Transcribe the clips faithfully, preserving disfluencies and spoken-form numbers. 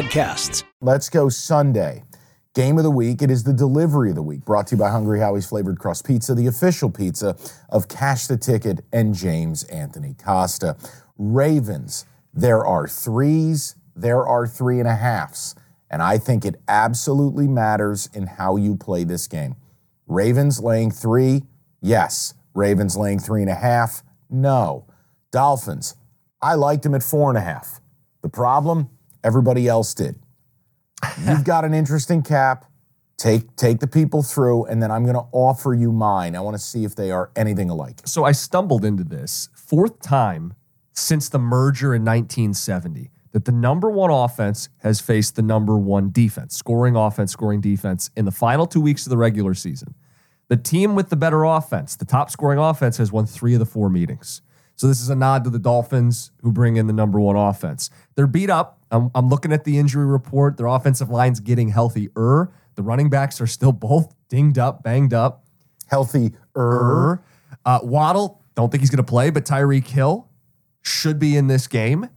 Podcasts. Let's go Sunday. Game of the week. It is the delivery of the week, brought to you by Hungry Howie's Flavored Crust Pizza, the official pizza of Cash the Ticket and James Anthony Costa. Ravens, there are threes, there are three and a halves, and I think it absolutely matters in how you play this game. Ravens laying three, yes. Ravens laying three and a half, no. Dolphins, I liked them at four and a half. The problem? Everybody else did. You've got an interesting cap. Take take the people through, and then I'm going to offer you mine. I want to see if they are anything alike. So I stumbled into this fourth time since the merger in nineteen seventy that the number one offense has faced the number one defense, scoring offense, scoring defense, in the final two weeks of the regular season. The team with the better offense, the top scoring offense, has won three of the four meetings. So this is a nod to the Dolphins, who bring in the number one offense. They're beat up. I'm, I'm looking at the injury report. Their offensive line's getting healthier. The running backs are still both dinged up, banged up. Healthier. Uh, Waddle, don't think he's going to play, but Tyreek Hill should be in this game.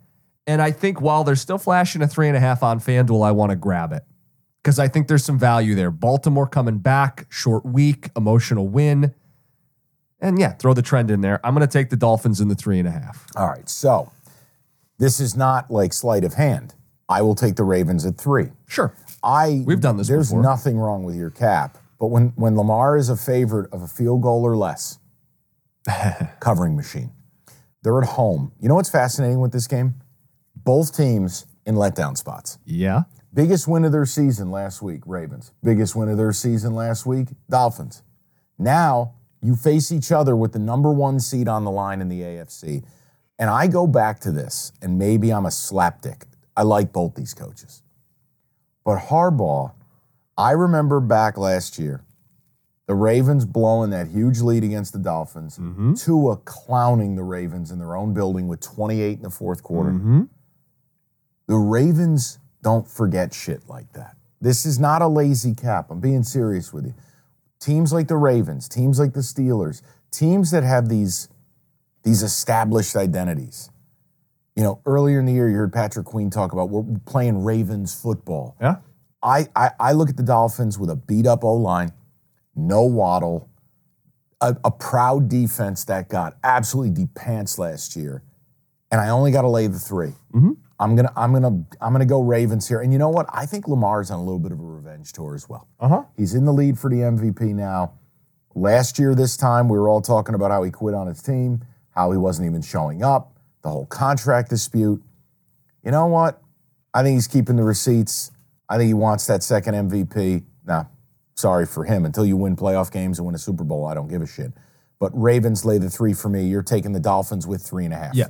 And I think while they're still flashing a three and a half on FanDuel, I want to grab it because I think there's some value there. Baltimore coming back, short week, emotional win. And yeah, throw the trend in there. I'm going to take the Dolphins in the three and a half. All right, so this is not like sleight of hand. I will take the Ravens at three. Sure. I We've done this there's before. There's nothing wrong with your cap, but when, when Lamar is a favorite of a field goal or less, covering machine, they're at home. You know what's fascinating with this game? Both teams in letdown spots. Yeah. Biggest win of their season last week, Ravens. Biggest win of their season last week, Dolphins. Now you face each other with the number one seed on the line in the A F C. And I go back to this, and maybe I'm a slapdick. I like both these coaches. But Harbaugh, I remember back last year, the Ravens blowing that huge lead against the Dolphins, mm-hmm. Tua clowning the Ravens in their own building with twenty-eight in the fourth quarter. Mm-hmm. The Ravens don't forget shit like that. This is not a lazy cap. I'm being serious with you. Teams like the Ravens, teams like the Steelers, teams that have these, these established identities. You know, earlier in the year, you heard Patrick Queen talk about we're playing Ravens football. Yeah, I I, I look at the Dolphins with a beat-up O-line, no Waddle, a, a proud defense that got absolutely de-pants last year, and I only got to lay the three. Mm-hmm. I'm gonna, I'm gonna, I'm gonna go Ravens here. And you know what? I think Lamar's on a little bit of a revenge tour as well. Uh-huh. He's in the lead for the M V P now. Last year, this time, we were all talking about how he quit on his team, how he wasn't even showing up, the whole contract dispute. You know what? I think he's keeping the receipts. I think he wants that second M V P. Nah, sorry for him. Until you win playoff games and win a Super Bowl, I don't give a shit. But Ravens lay the three for me. You're taking the Dolphins with three and a half. Yeah,